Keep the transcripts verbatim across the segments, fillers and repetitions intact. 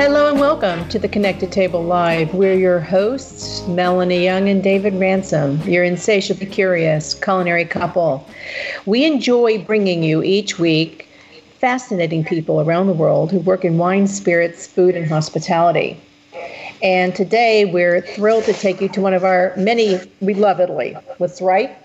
Hello and welcome to The Connected Table Live. We're your hosts, Melanie Young and David Ransom, your insatiably curious culinary couple. We enjoy bringing you each week fascinating people around the world who work in wine, spirits, food, and hospitality. And today we're thrilled to take you to one of our many, we love Italy. That's right.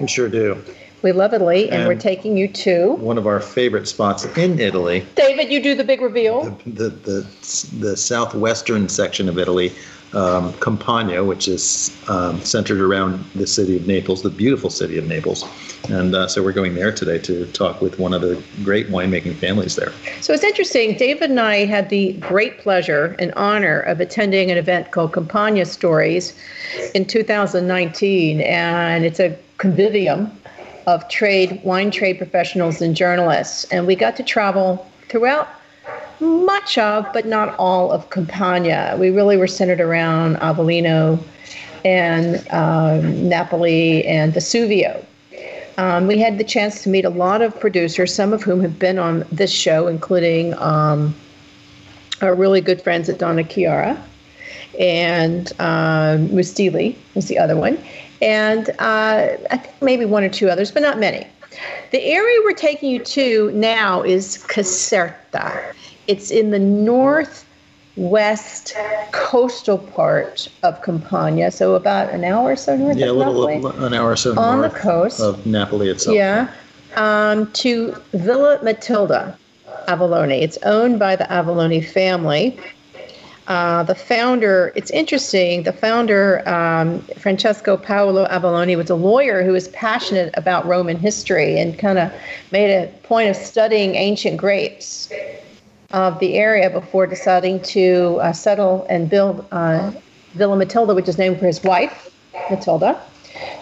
We sure do. We love Italy, and, and we're taking you to one of our favorite spots in Italy. David, you do the big reveal. The the the, the southwestern section of Italy, um, Campania, which is um, centered around the city of Naples, the beautiful city of Naples. And uh, so we're going there today to talk with one of the great winemaking families there. So it's interesting. David and I had the great pleasure and honor of attending an event called Campania Stories in two thousand nineteen, and it's a convivium of trade, wine trade professionals and journalists. And we got to travel throughout much of, but not all of, Campania. We really were centered around Avellino and um, Napoli and Vesuvio. Um, we had the chance to meet a lot of producers, some of whom have been on this show, including um, our really good friends at Donna Chiara, and uh, Mustilli was the other one. And uh, I think maybe one or two others, but not many. The area we're taking you to now is Caserta. It's in the northwest coastal part of Campania, so about an hour or so north yeah, of Napoli. Yeah, a little an hour or so on north the coast of Napoli itself. Yeah, um, to Villa Matilde, Avallone. It's owned by the Avallone family. Uh, the founder, it's interesting, the founder, um, Francesco Paolo Avallone, was a lawyer who was passionate about Roman history and kind of made a point of studying ancient grapes of the area before deciding to uh, settle and build uh, Villa Matilde, which is named for his wife, Matilda.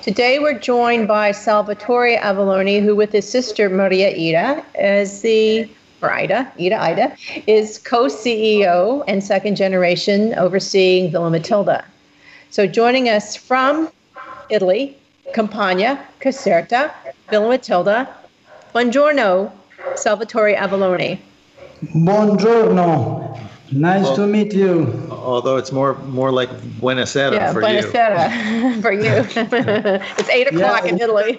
Today we're joined by Salvatore Avallone, who with his sister Maria Ida is the... or Ida, Ida, Ida, is co-C E O and second generation overseeing Villa Matilde. So joining us from Italy, Campania, Caserta, Villa Matilde, buongiorno, Salvatore Avallone. Buongiorno. Nice well, to meet you. Although it's more more like buonasera yeah, for, buonasera you. for you. Buonasera for you. It's eight o'clock yeah, in Italy.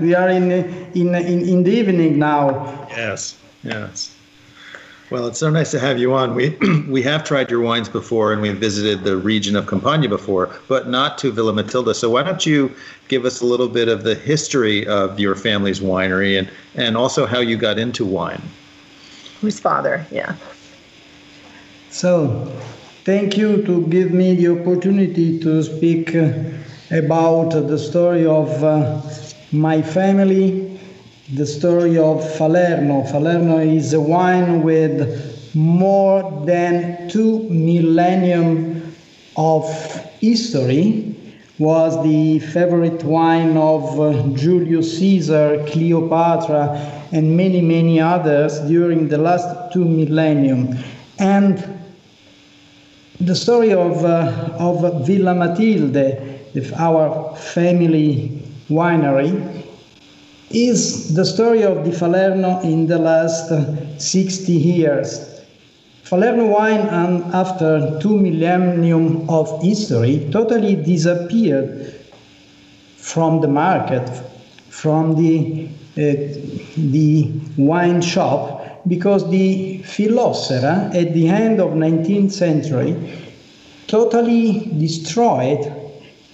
We are in, in in in the evening now. Yes, yes. Well, it's so nice to have you on. We we have tried your wines before, and we've visited the region of Campania before, but not to Villa Matilde. So why don't you give us a little bit of the history of your family's winery and, and also how you got into wine? Whose father? Yeah. So, thank you to give me the opportunity to speak uh, about uh, the story of uh, my family, the story of Falerno. Falerno is a wine with more than two millennia of history. Was the favorite wine of uh, Julius Caesar, Cleopatra, and many, many others during the last two millennia. And the story of uh, of Villa Matilde, our family winery, is the story of the Falerno in the last sixty years. Falerno wine, and after two millennium of history, totally disappeared from the market, from the uh, the wine shop, because the phylloxera at the end of nineteenth century totally destroyed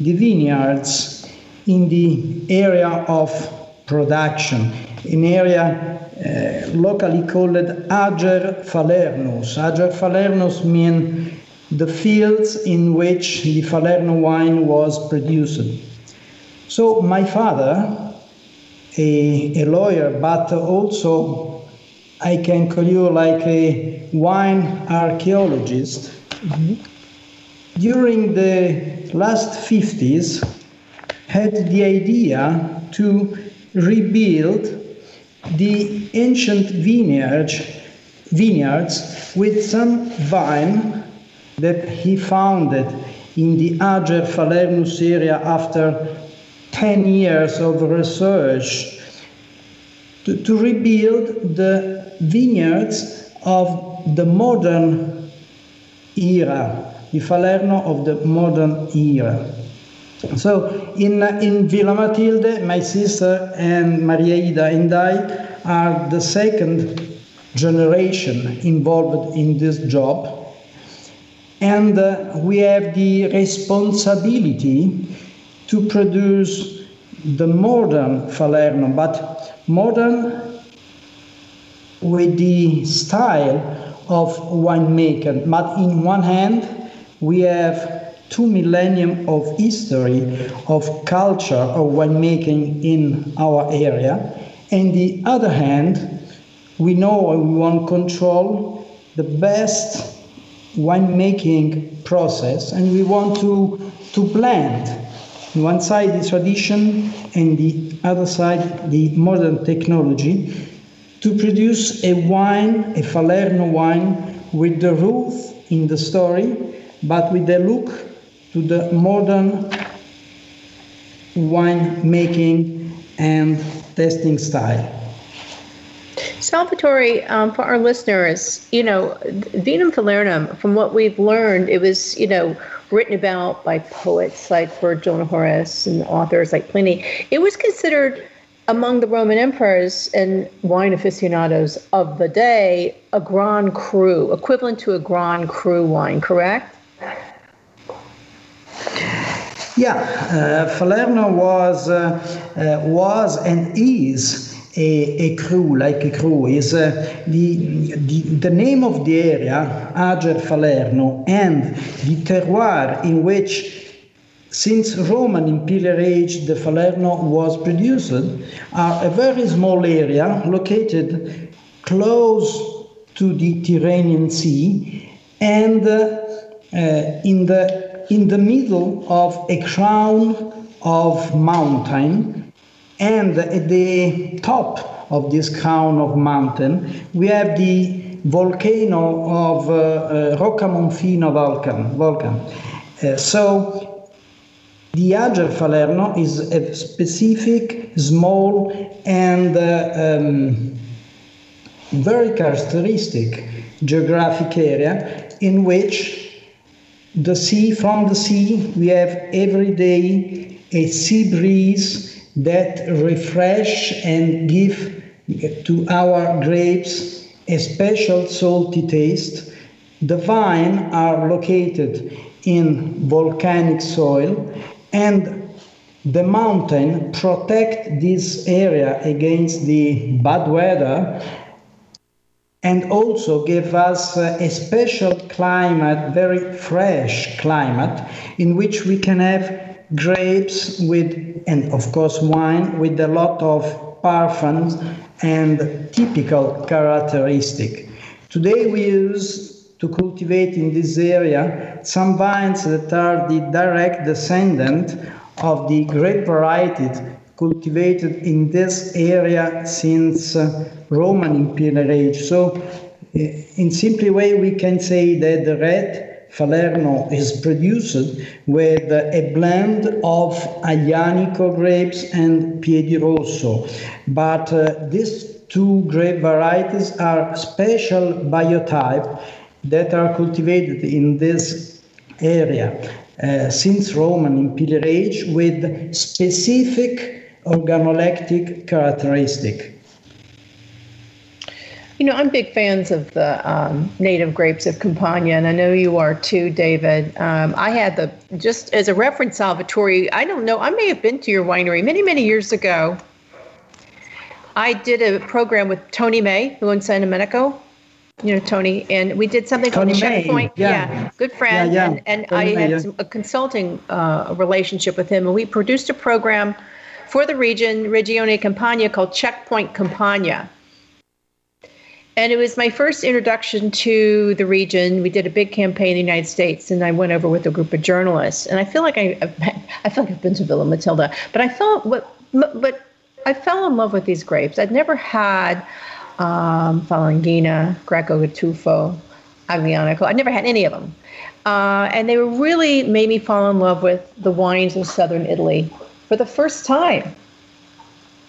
the vineyards in the area of production, an area uh, locally called Ager Falernus. Ager Falernus means the fields in which the Falerno wine was produced. So my father, a, a lawyer, but also I can call you like a wine archaeologist. Mm-hmm. During the last fifties, had the idea to rebuild the ancient vineyards, vineyards with some vine that he founded in the Ager Falernus area after ten years of research to, to rebuild the vineyards of the modern era, the Falerno of the modern era. So in, in Villa Matilde, my sister and Maria Ida and I are the second generation involved in this job. And uh, we have the responsibility to produce the modern Falerno, but modern with the style of winemaker. But in one hand, we have two millennium of history, of culture, of winemaking in our area. And the other hand, we know we want to control the best winemaking process, and we want to, to blend on one side the tradition and the other side the modern technology to produce a wine, a Falerno wine, with the roots in the story, but with a look to the modern winemaking and tasting style. Salvatore, um, for our listeners, you know, Vinum Falernum, from what we've learned, it was, you know, written about by poets like Virgil and Horace and authors like Pliny. It was considered among the Roman emperors and wine aficionados of the day a Grand Cru, equivalent to a Grand Cru wine, correct? Yeah, uh, Falerno was uh, uh, was and is a, a cru, like a cru. Is uh, the, the the name of the area, Ager Falerno, and the terroir in which, since Roman imperial age, the Falerno was produced, are a very small area located close to the Tyrrhenian Sea and uh, uh, in the in the middle of a crown of mountain, and at the top of this crown of mountain, we have the volcano of uh, uh, Rocca Monfina volcan. volcan. Uh, so the Ager Falerno is a specific, small, and uh, um, very characteristic geographic area in which the sea, from the sea, we have every day a sea breeze that refresh and give to our grapes a special salty taste. The vines are located in volcanic soil, and the mountain protect this area against the bad weather, and also give us a special climate, very fresh climate, in which we can have grapes with, and of course wine, with a lot of parfums and typical characteristic. Today we use to cultivate in this area some vines that are the direct descendant of the grape varieties cultivated in this area since uh, Roman imperial age. So uh, in simple way, we can say that the red Falerno is produced with uh, a blend of Aglianico grapes and Piedirosso. But uh, these two grape varieties are special biotype that are cultivated in this area uh, since Roman imperial age with specific organoleptic characteristic. You know, I'm big fans of the um, native grapes of Campania, and I know you are too, David. Um, I had the, just as a reference, Salvatore, I don't know, I may have been to your winery many, many years ago. I did a program with Tony May, who owns San Domenico. You know, Tony, and we did something called the Checkpoint. Yeah. yeah, good friend. Yeah, yeah. And, and I had some, a consulting uh, relationship with him, and we produced a program for the region, Regione Campania, called Checkpoint Campania. And it was my first introduction to the region. We did a big campaign in the United States, and I went over with a group of journalists. And I feel like I, I feel like I've been to Villa Matilde, but I felt what, but I fell in love with these grapes. I'd never had um, Falanghina, Greco di Tufo, Aglianico. I never had any of them, uh, and they really made me fall in love with the wines of southern Italy for the first time.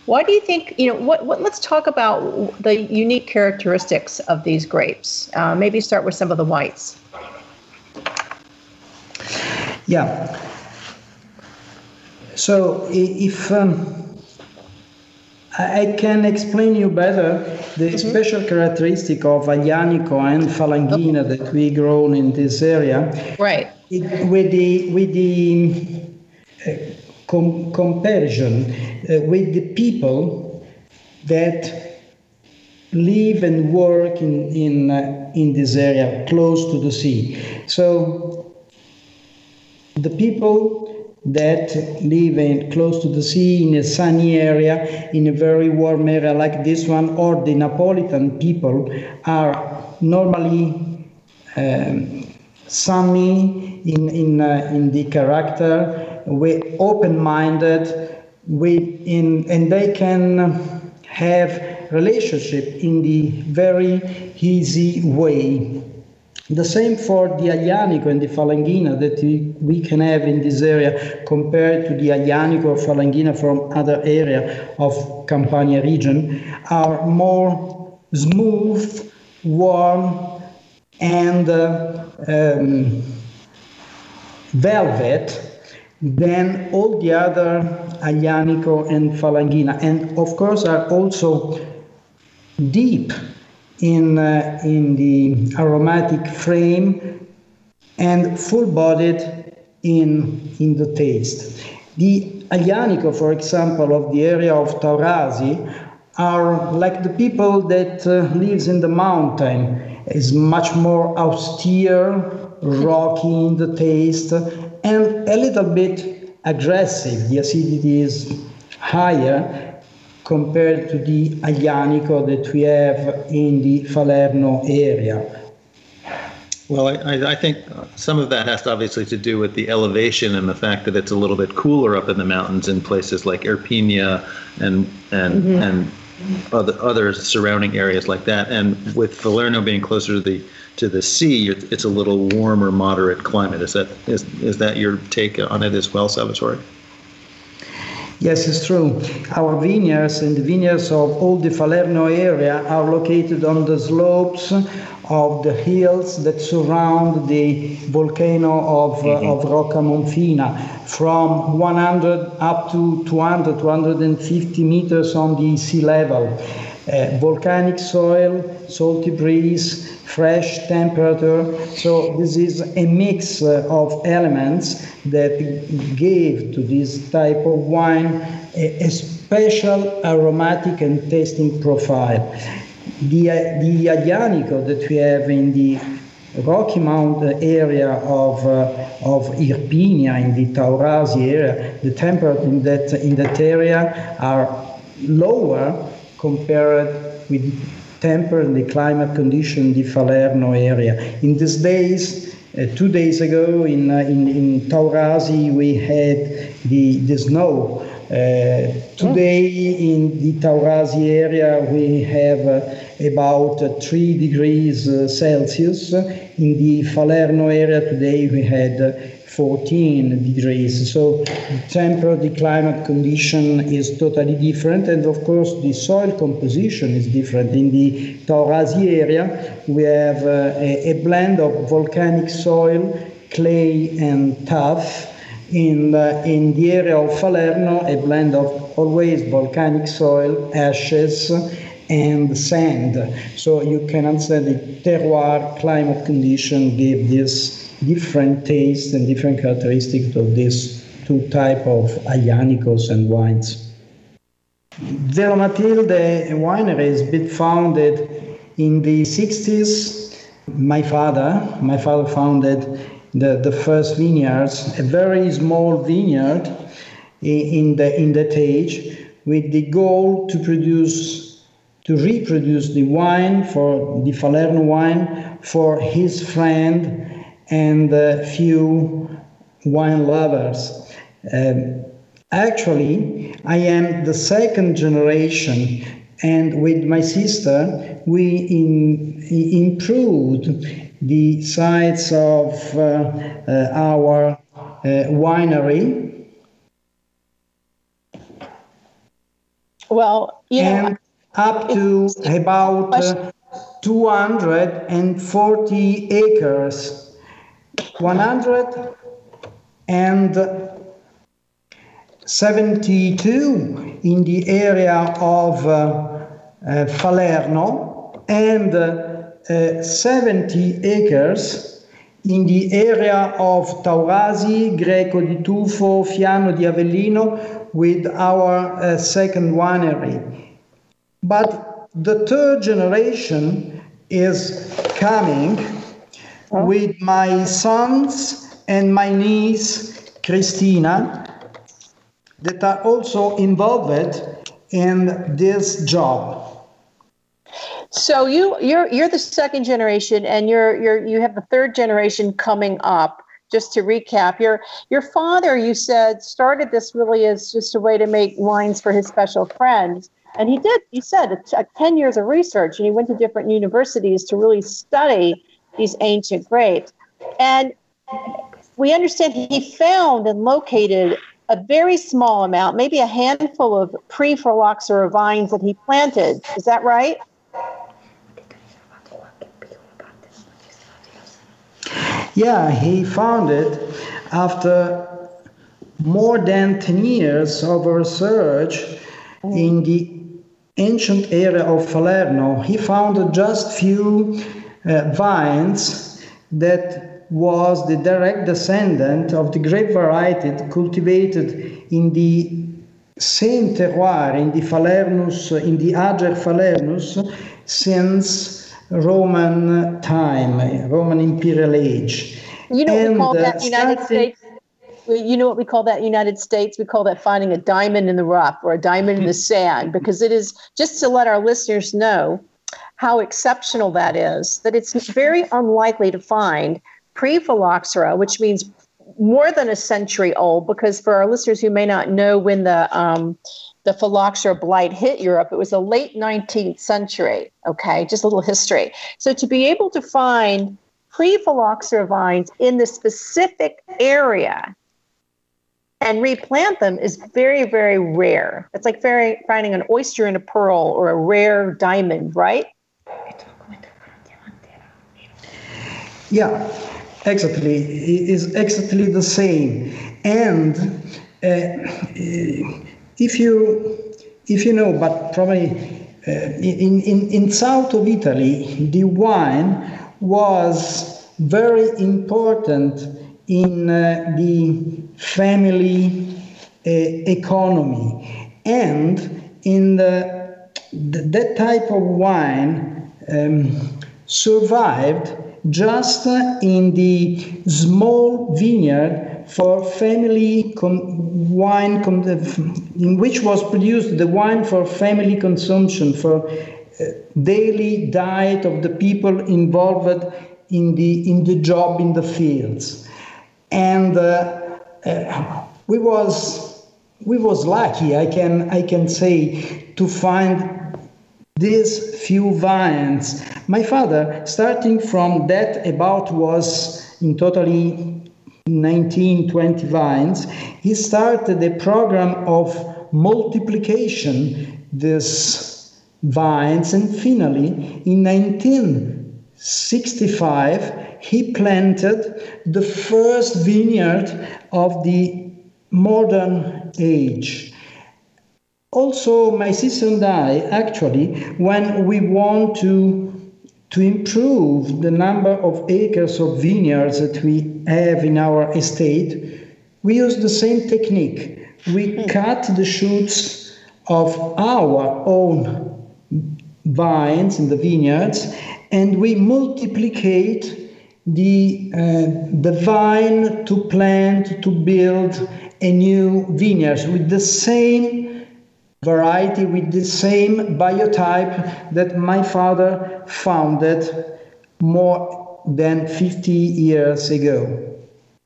Why do you think, you know, what, what, let's talk about the unique characteristics of these grapes. Uh, maybe start with some of the whites. Yeah. So if um, I can explain you better the mm-hmm. special characteristic of Aglianico and Falanghina oh. that we grown in this area. Right. It, with the, with the uh, Com- comparison uh, with the people that live and work in in, uh, in this area close to the sea. So the people that live in close to the sea in a sunny area, in a very warm area like this one, or the Neapolitan people are normally um, sunny in in uh, in the character. We open-minded, we in, and they can have relationship in the very easy way. The same for the Aglianico and the Falanghina that we, we can have in this area compared to the Aglianico or Falanghina from other area of Campania region are more smooth, warm, and uh, um, velvet than all the other Aglianico and Falanghina, and of course are also deep in uh, in the aromatic frame and full-bodied in in the taste. The Aglianico, for example, of the area of Taurasi, are like the people that uh, lives in the mountain. Is much more austere, rocky in the taste, and a little bit aggressive. The acidity is higher compared to the Aglianico that we have in the Falerno area. Well, I, I think some of that has obviously to do with the elevation and the fact that it's a little bit cooler up in the mountains in places like Irpinia and and mm-hmm. and other other surrounding areas like that. And with Falerno being closer to the to the sea, it's a little warmer, moderate climate. Is that is is that your take on it as well, Salvatore? Yes, it's true. Our vineyards and the vineyards of all the Falerno area are located on the slopes of the hills that surround the volcano of, mm-hmm. uh, of Rocca Monfina, from one hundred up to two hundred, two hundred fifty meters on the sea level. Uh, volcanic soil, salty breeze, fresh temperature. So this is a mix uh, of elements that gave to this type of wine a, a special aromatic and tasting profile. The, uh, the Aglianico that we have in the Rocky Mountain area of uh, of Irpinia, in the Taurasi area, the temperature in that, in that area are lower compared with temper and the climate condition in the Falerno area. In these days, uh, two days ago in, uh, in in Taurasi we had the, the snow. Uh, today in the Taurasi area we have uh, about uh, three degrees uh, Celsius. In the Falerno area today we had uh, fourteen degrees. So the temperature, the climate condition is totally different, and of course the soil composition is different. In the Taurasi area we have uh, a, a blend of volcanic soil, clay and tuff. In, uh, in the area of Falerno, a blend of always volcanic soil, ashes and sand. So you can understand the terroir climate condition give this different taste and different characteristics of these two types of Aglianicos and wines. Villa Matilde winery has been founded in the sixties. My father, my father founded the, the first vineyards, a very small vineyard in the in that age, with the goal to produce to reproduce the wine for the Falerno wine for his friend and a few wine lovers. Um, actually, I am the second generation, and with my sister, we in, improved the sites of uh, uh, our uh, winery. Well, you and know, up to about uh, two hundred forty acres, one hundred seventy-two in the area of uh, uh, Falerno, and uh, uh, seventy acres in the area of Taurasi, Greco di Tufo, Fiano di Avellino, with our uh, second winery. But the third generation is coming with my sons and my niece, Christina, that are also involved in this job. So you you're you're the second generation, and you're you're you have the third generation coming up. Just to recap, your your father, you said, started this really as just a way to make wines for his special friends, and he did. You said a, a ten years of research, and he went to different universities to really study these ancient grapes. And we understand he found and located a very small amount, maybe a handful of pre-phylloxera vines that he planted. Is that right? Yeah, he found it after more than ten years of research in the ancient area of Falerno. He found just few uh, vines that was the direct descendant of the grape variety cultivated in the same terroir, in the Falernus, in the Ager Falernus, since Roman time, Roman imperial age. You know and what we call that United starting, States? You know what we call that United States? We call that finding a diamond in the rough or a diamond in the sand, because it is, just to let our listeners know how exceptional that is, that it's very unlikely to find pre-phylloxera, which means more than a century old, because for our listeners who may not know when the um, the phylloxera blight hit Europe, it was the late nineteenth century, okay? Just a little history. So to be able to find pre-phylloxera vines in this specific area and replant them is very, very rare. It's like very, finding an oyster in a pearl or a rare diamond, right? Yeah. Exactly, it is exactly the same. And uh, if you if you know, but probably uh, in, in, in south of Italy, the wine was very important in uh, the family uh, economy. And in the, the, that type of wine um, survived just in the small vineyard for family com- wine, com- in which was produced the wine for family consumption, for uh, daily diet of the people involved in the in the job in the fields. And uh, uh, we was we was lucky, I can I can say, to find these few vines. My father, starting from that about was in totally nineteen, twenty vines, he started a program of multiplication, these vines, and finally in nineteen sixty-five he planted the first vineyard of the modern age. Also, my sister and I, actually, when we want to to improve the number of acres of vineyards that we have in our estate, we use the same technique. We cut the shoots of our own vines in the vineyards, and we multiplicate the uh, the vine to plant, to build a new vineyard with the same variety, with the same biotype that my father founded more than fifty years ago.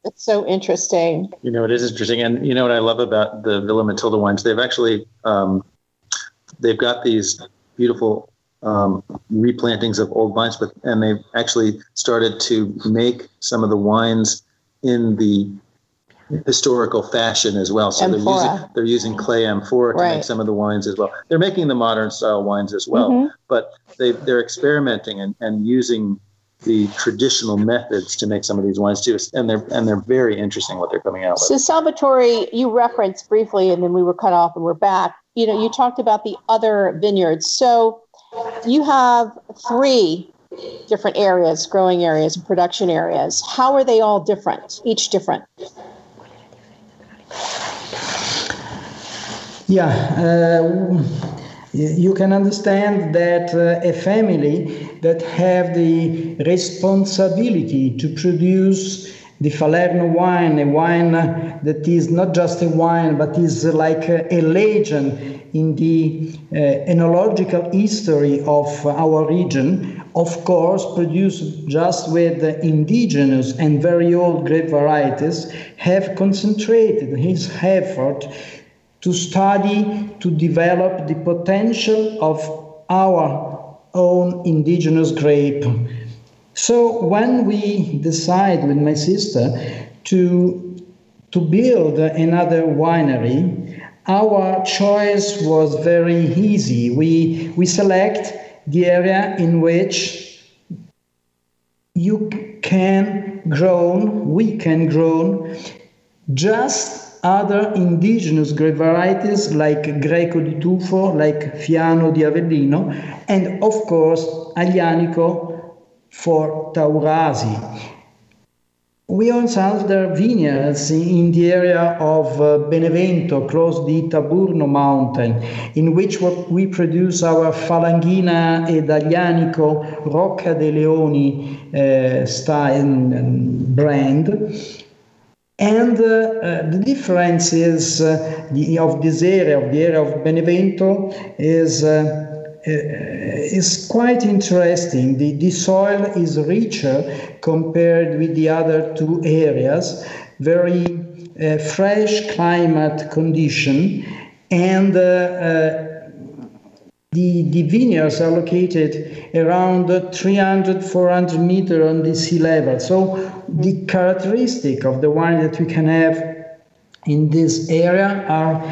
That's so interesting. You know, it is interesting. And you know what I love about the Villa Matilde wines? They've actually, um, they've got these beautiful um, replantings of old vines, but and they've actually started to make some of the wines in the historical fashion as well. So they're using, they're using clay amphora to right. make some of the wines as well. They're making the modern style wines as well, mm-hmm. but they, they're experimenting and, and using the traditional methods to make some of these wines too, and they're and they're very interesting what they're coming out with. So Salvatore, you referenced briefly, and then we were cut off, and we're back. You know, you talked about the other vineyards. So you have three different areas, growing areas, and production areas. How are they all different? Each different. Yeah. Uh, You can understand that uh, a family that have the responsibility to produce the Falerno wine, a wine that is not just a wine, but is like a legend in the uh, enological history of our region, of course, produced just with indigenous and very old grape varieties, have concentrated his effort to study, to develop the potential of our own indigenous grape. So when we decide with my sister to to build another winery, our choice was very easy. We we select the area in which you can grow, we can grow just other indigenous grape varieties like Greco di Tufo, like Fiano di Avellino, and of course Aglianico for Taurasi. We also have their vineyards in the area of Benevento, close to the Taburno mountain, in which we produce our Falanghina ed Aglianico Rocca dei Leoni uh, style and brand. And uh, uh, the difference is uh, the, of this area, of the area of Benevento, is uh, uh, is quite interesting. The, the soil is richer compared with the other two areas. Very uh, fresh climate condition, and uh, uh, the the vineyards are located around three hundred to four hundred meters on the sea level. So the characteristic of the wine that we can have in this area are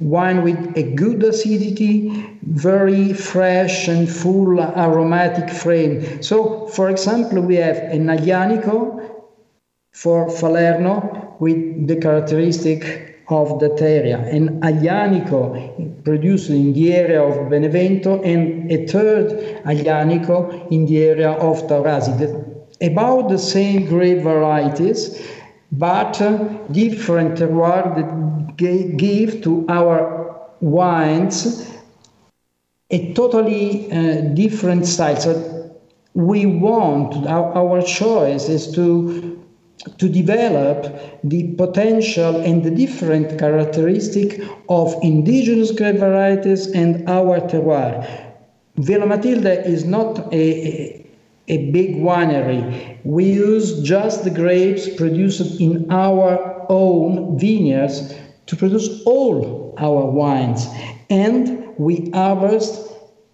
wine with a good acidity, very fresh and full aromatic frame. So, for example, we have an Aglianico for Falerno with the characteristic of that area, an Aglianico produced in the area of Benevento, and a third Aglianico in the area of Taurasi. About the same grape varieties, but uh, different terroir that g- give to our wines a totally uh, different style. So we want, our, our choice is to to develop the potential and the different characteristic of indigenous grape varieties and our terroir. Villa Matilde is not a, a a big winery. We use just the grapes produced in our own vineyards to produce all our wines. And we harvest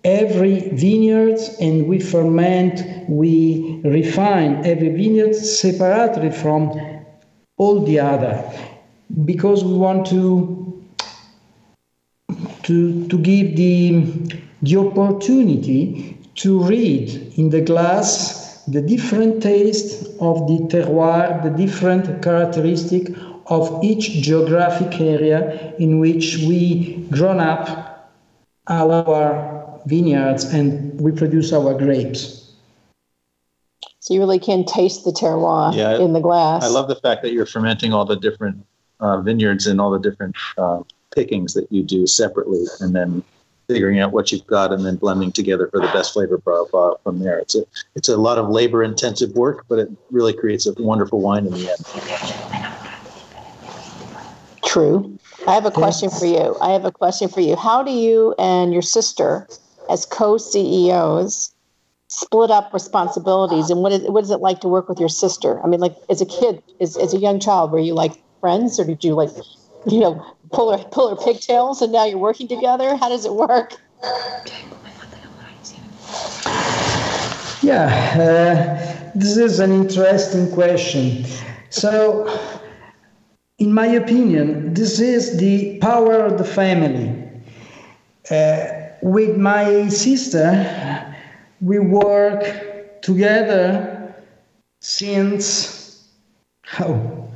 every vineyard and we ferment, we refine every vineyard separately from all the other, because we want to to, to give the, the opportunity to read in the glass the different taste of the terroir, the different characteristic of each geographic area in which we grown up all our vineyards and we produce our grapes. So you really can taste the terroir yeah, in the glass. I love the fact that you're fermenting all the different uh, vineyards and all the different uh, pickings that you do separately and then figuring out what you've got and then blending together for the best flavor profile from there. It's a, it's a lot of labor-intensive work, but it really creates a wonderful wine in the end. True. I have a question for you. I have a question for you. How do you and your sister, as co-C E Os, split up responsibilities? And what is, what is it like to work with your sister? I mean, like, as a kid, as, as a young child, were you, like, friends? Or did you, like, you know, pull her, pull her pigtails and now you're working together? How does it work? Yeah, uh, this is an interesting question. So, in my opinion, this is the power of the family. Uh, with my sister, we work together since oh,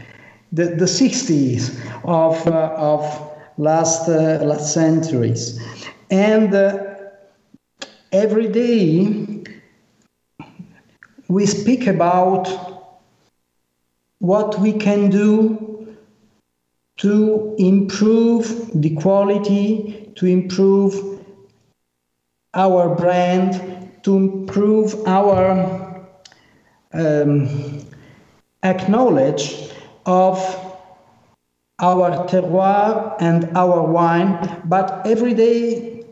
the, the sixties of, uh, of last, uh, last centuries. And uh, every day we speak about what we can do to improve the quality, to improve our brand, to improve our um, acknowledge of our terroir and our wine, but every day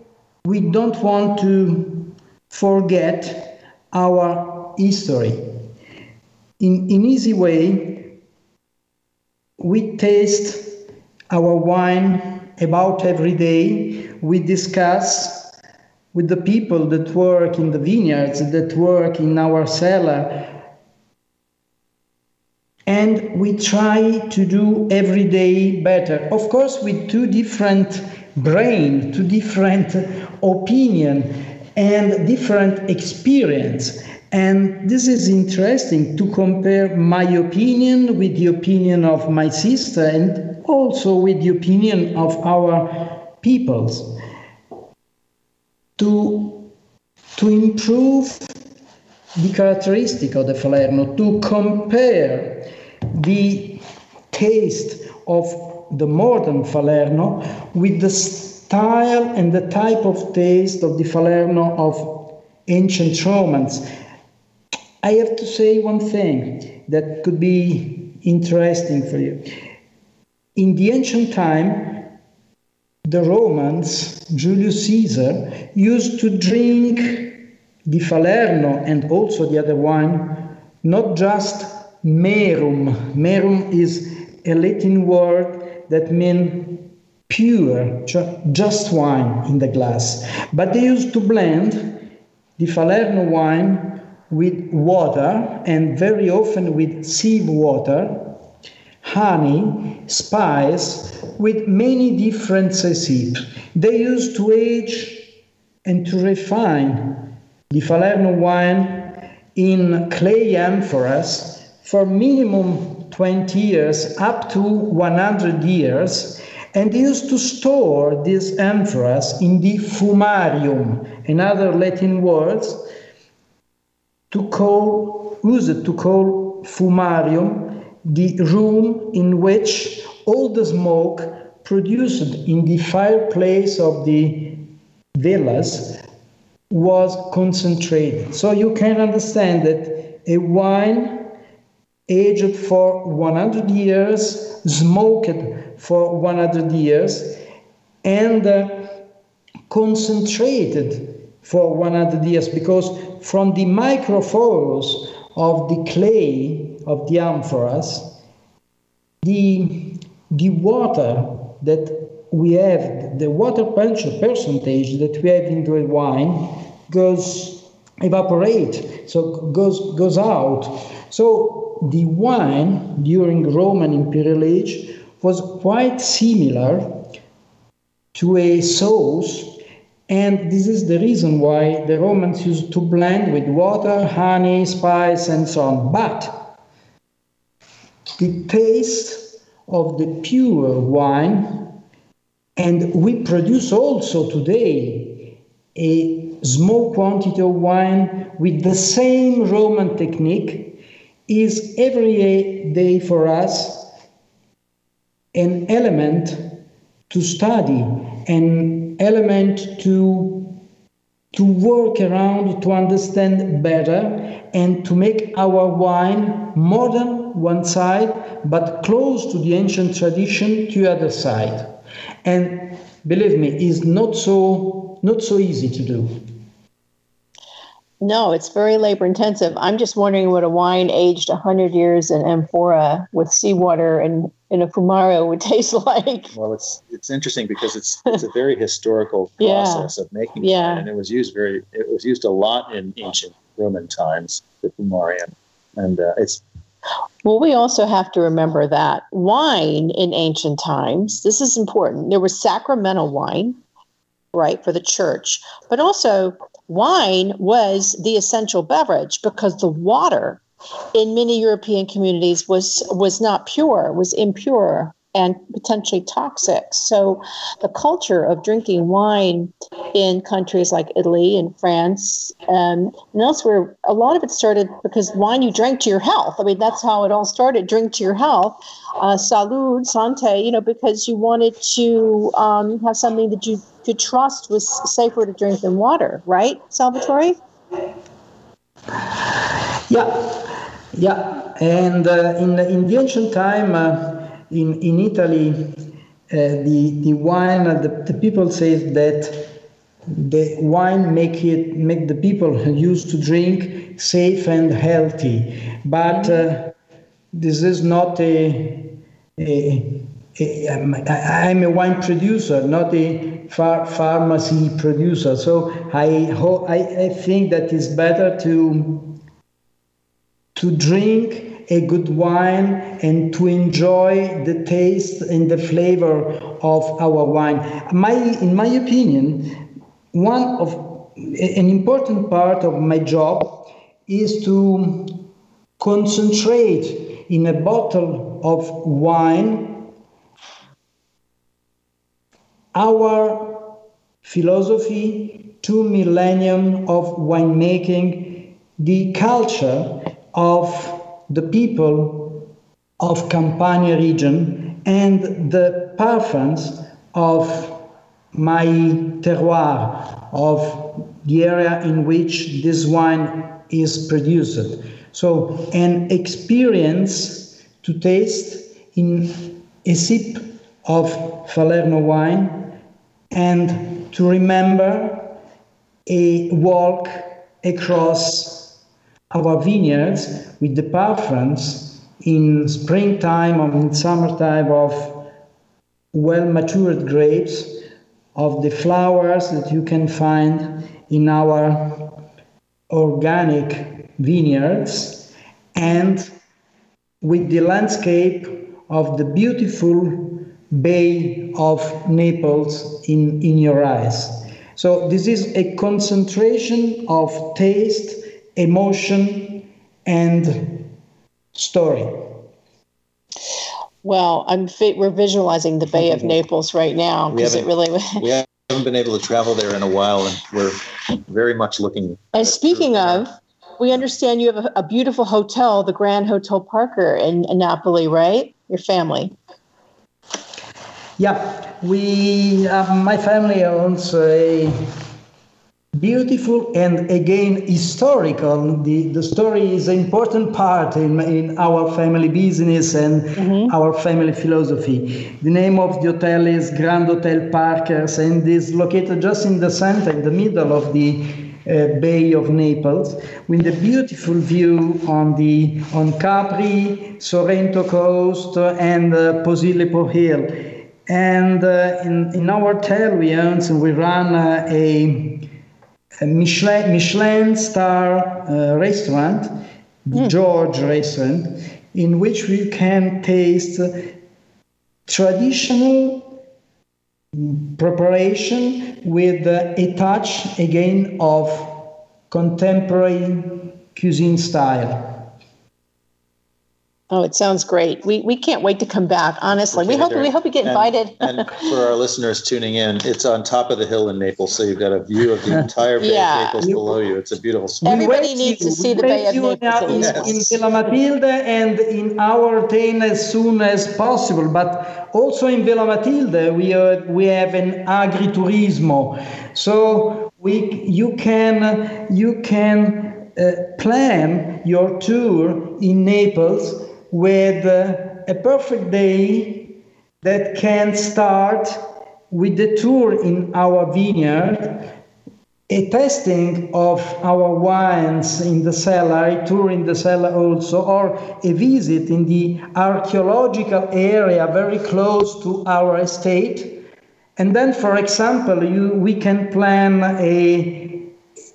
we don't want to forget our history. In in easy way, we taste our wine about every day. We discuss with the people that work in the vineyards, that work in our cellar. And we try to do every day better. Of course, with two different brain, two different opinion, and different experience. And this is interesting to compare my opinion with the opinion of my sister and also with the opinion of our peoples. To, to improve the characteristic of the Falerno, to compare the taste of the modern Falerno with the style and the type of taste of the Falerno of ancient Romans. I have to say one thing that could be interesting for you. In the ancient time, the Romans, Julius Caesar, used to drink the Falerno and also the other wine, not just merum. Merum is a Latin word that means pure, just wine in the glass. But they used to blend the Falerno wine with water and very often with seawater, honey, spice, with many different recipes. They used to age and to refine the Falerno wine in clay amphoras for minimum twenty years, up to one hundred years, and they used to store these amphoras in the fumarium, another Latin word to call, used to call fumarium, the room in which all the smoke produced in the fireplace of the villas was concentrated. So you can understand that a wine aged for one hundred years, smoked for one hundred years, and uh, concentrated for one hundred years, because from the microphorus of the clay of the amphoras, the, the water that we have, the water percentage that we have in the wine goes evaporate, so goes goes out. So the wine during Roman Imperial Age was quite similar to a sauce, and this is the reason why the Romans used to blend with water, honey, spice, and so on. But the taste of the pure wine, and we produce also today a small quantity of wine with the same Roman technique, is every day for us an element to study and element to to work around, to understand better, and to make our wine modern one side, but close to the ancient tradition to the other side. And believe me, it's not so not so easy to do. No, it's very labor intensive. I'm just wondering what a wine aged one hundred years in amphora with seawater and in a fumario would taste like. Well, it's it's interesting because it's it's a very historical process yeah. of making it, yeah. and it was used very it was used a lot in ancient Roman times, the fumarium, and uh, it's. Well, we also have to remember that wine in ancient times, this is important. There was sacramental wine, right, for the church, but also wine was the essential beverage because the water in many European communities was was not pure, was impure and potentially toxic. So the culture of drinking wine in countries like Italy and France um, and elsewhere, a lot of it started because wine you drank to your health. I mean, that's how it all started, drink to your health, uh, salud, santé, you know, because you wanted to um, have something that you could trust was safer to drink than water, right, Salvatore? Yeah, yeah, and uh, in the, in the ancient time, uh, in in Italy, uh, the the wine, the, the people say that the wine make it make the people who used to drink safe and healthy. But uh, this is not a, a, a, a I'm a wine producer, not a far, pharmacy producer. So I ho- I I think that it's better to. to drink a good wine and to enjoy the taste and the flavor of our wine. My, in my opinion, one of an important part of my job is to concentrate in a bottle of wine our philosophy, two millennium of winemaking, the culture of the people of Campania region and the parfums of my terroir, of the area in which this wine is produced. So an experience to taste in a sip of Falerno wine and to remember a walk across our vineyards with the parfums in springtime or in summertime of well-matured grapes, of the flowers that you can find in our organic vineyards, and with the landscape of the beautiful Bay of Naples in, in your eyes. So this is a concentration of taste, emotion, and story. Well, I'm we're visualizing the Bay of Naples right now because it really. We haven't been able to travel there in a while, and we're very much looking. And speaking of, we understand you have a, a beautiful hotel, the Grand Hotel Parker in, in Napoli, right? Your family. Yeah, we. Uh, my family owns a. Beautiful and again historical. The, the story is an important part in, in our family business and mm-hmm. our family philosophy. The name of the hotel is Grand Hotel Parkers and is located just in the center, in the middle of the uh, Bay of Naples, with a beautiful view on the on Capri, Sorrento coast, and uh, Posillipo Hill. And uh, in, in our hotel, we own and we run uh, a A Michelin, Michelin star uh, restaurant, mm. George restaurant, in which we can taste traditional preparation with uh, a touch again of contemporary cuisine style. Oh, it sounds great. We we can't wait to come back, honestly. Okay, we hope we hope you get invited. And, and for our listeners tuning in, it's on top of the hill in Naples, so you've got a view of the entire Bay yeah. of Naples below you. It's a beautiful spot. Everybody needs you, to see the Bay of Naples. Yes. In Villa Matilde and in our town as soon as possible, but also in Villa Matilde we are, we have an agriturismo. So we you can you can uh, plan your tour in Naples with uh, a perfect day that can start with the tour in our vineyard, a tasting of our wines in the cellar, a tour in the cellar also, or a visit in the archaeological area very close to our estate. And then, for example, you, we can plan a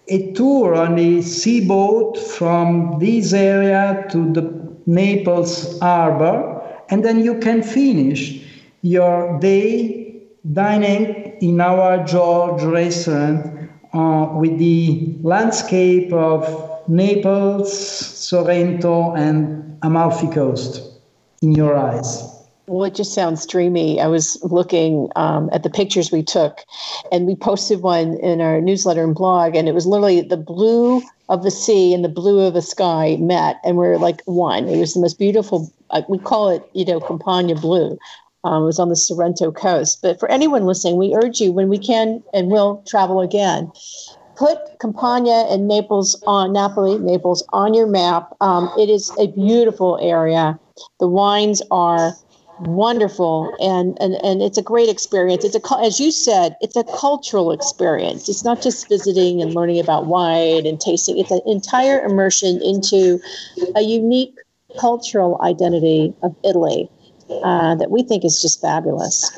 a tour on a sea boat from this area to the Naples Harbor, and then you can finish your day dining in our George restaurant uh, with the landscape of Naples, Sorrento, and Amalfi Coast in your eyes. Well, it just sounds dreamy. I was looking um, at the pictures we took, and we posted one in our newsletter and blog, and it was literally the blue of the sea and the blue of the sky met, and we're like one. It was the most beautiful, uh, we call it, you know, Campania blue. Um, it was on the Sorrento coast. But for anyone listening, we urge you, when we can and will travel again, put Campania and Naples on, Napoli, Naples on your map. Um, it is a beautiful area. The wines are wonderful, and, and and it's a great experience. It's a, as you said, it's a cultural experience. It's not just visiting and learning about wine and tasting. It's an entire immersion into a unique cultural identity of Italy uh, that we think is just fabulous.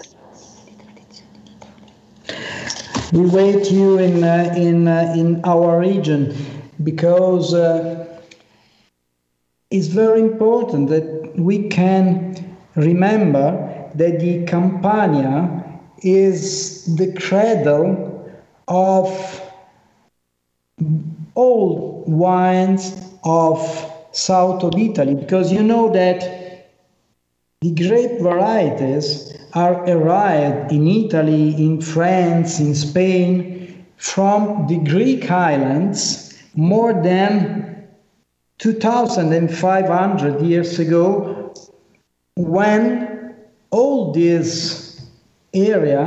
We wait you in uh, in uh, in our region, because uh, it's very important that we can remember that the Campania is the cradle of all wines of south of Italy, because you know that the grape varieties are arrived in Italy, in France, in Spain, from the Greek islands more than two thousand five hundred years ago, when all this area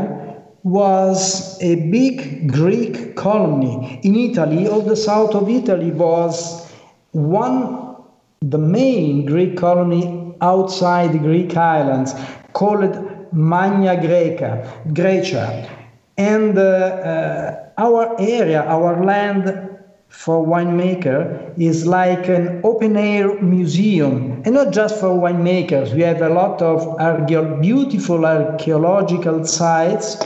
was a big Greek colony. In Italy, all the south of Italy was one, the main Greek colony outside the Greek islands, called Magna Greca, Grecia. And uh, uh, our area, our land for winemaker is like an open-air museum, and not just for winemakers. We have a lot of archeo- beautiful archaeological sites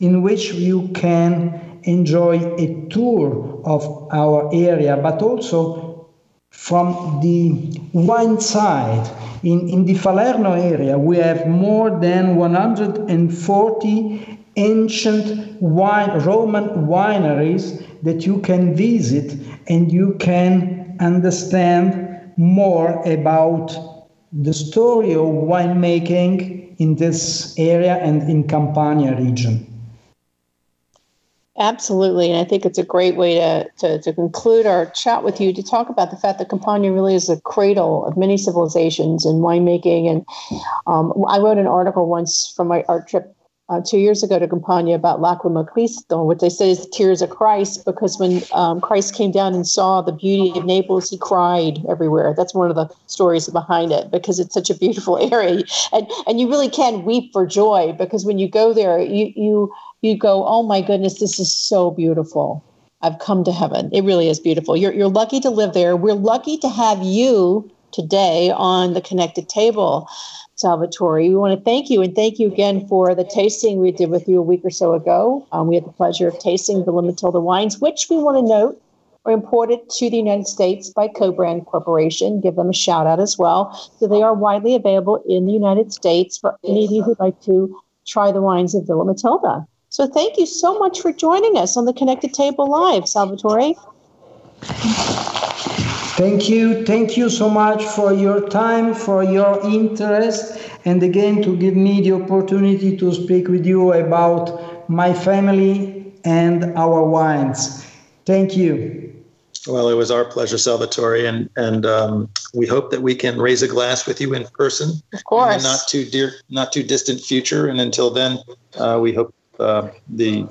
in which you can enjoy a tour of our area, but also from the wine side. In, in the Falerno area, we have more than one hundred forty ancient wine, Roman wineries that you can visit, and you can understand more about the story of winemaking in this area and in Campania region. Absolutely, and I think it's a great way to, to, to conclude our chat with you, to talk about the fact that Campania really is a cradle of many civilizations and winemaking. And um, I wrote an article once from my art trip Uh, two years ago to Campania about Lacrima Cristo, which they say is tears of Christ, because when um, Christ came down and saw the beauty of Naples, he cried everywhere. That's one of the stories behind it, because it's such a beautiful area. And and you really can weep for joy, because when you go there, you you you go, oh my goodness, this is so beautiful. I've come to heaven. It really is beautiful. You're you're lucky to live there. We're lucky to have you today on The Connected Table, Salvatore. We want to thank you, and thank you again for the tasting we did with you a week or so ago. Um, we had the pleasure of tasting Villa Matilde wines, which we want to note are imported to the United States by Co-Brand Corporation. Give them a shout out as well. So they are widely available in the United States for any of you who'd like to try the wines of Villa Matilde. So thank you so much for joining us on The Connected Table Live, Salvatore. Thank you. Thank you so much for your time, for your interest, and again to give me the opportunity to speak with you about my family and our wines. Thank you. Well, it was our pleasure, Salvatore, and and um, we hope that we can raise a glass with you in person, of course, in the not too dear, not too distant future. And until then, uh, we hope uh, the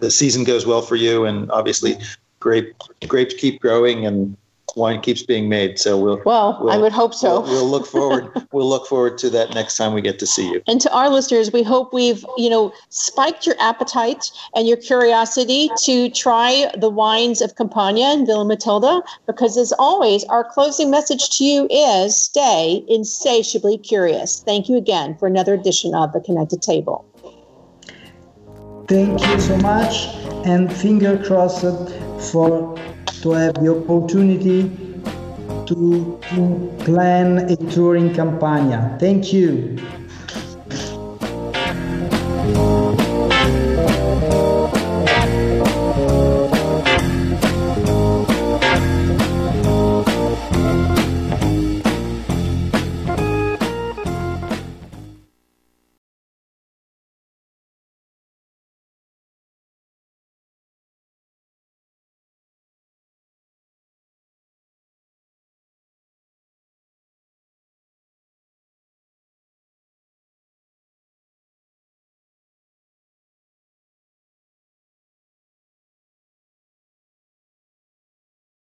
the season goes well for you, and obviously, grape grapes keep growing and wine keeps being made. So we'll. Well, we'll I would hope so. We'll, we'll look forward. We'll look forward to that next time we get to see you. And to our listeners, we hope we've you know spiked your appetite and your curiosity to try the wines of Campania and Villa Matilda. Because as always, our closing message to you is: stay insatiably curious. Thank you again for another edition of The Connected Table. Thank you so much, and finger crossed for. To have the opportunity to, to plan a tour in Campania. Thank you.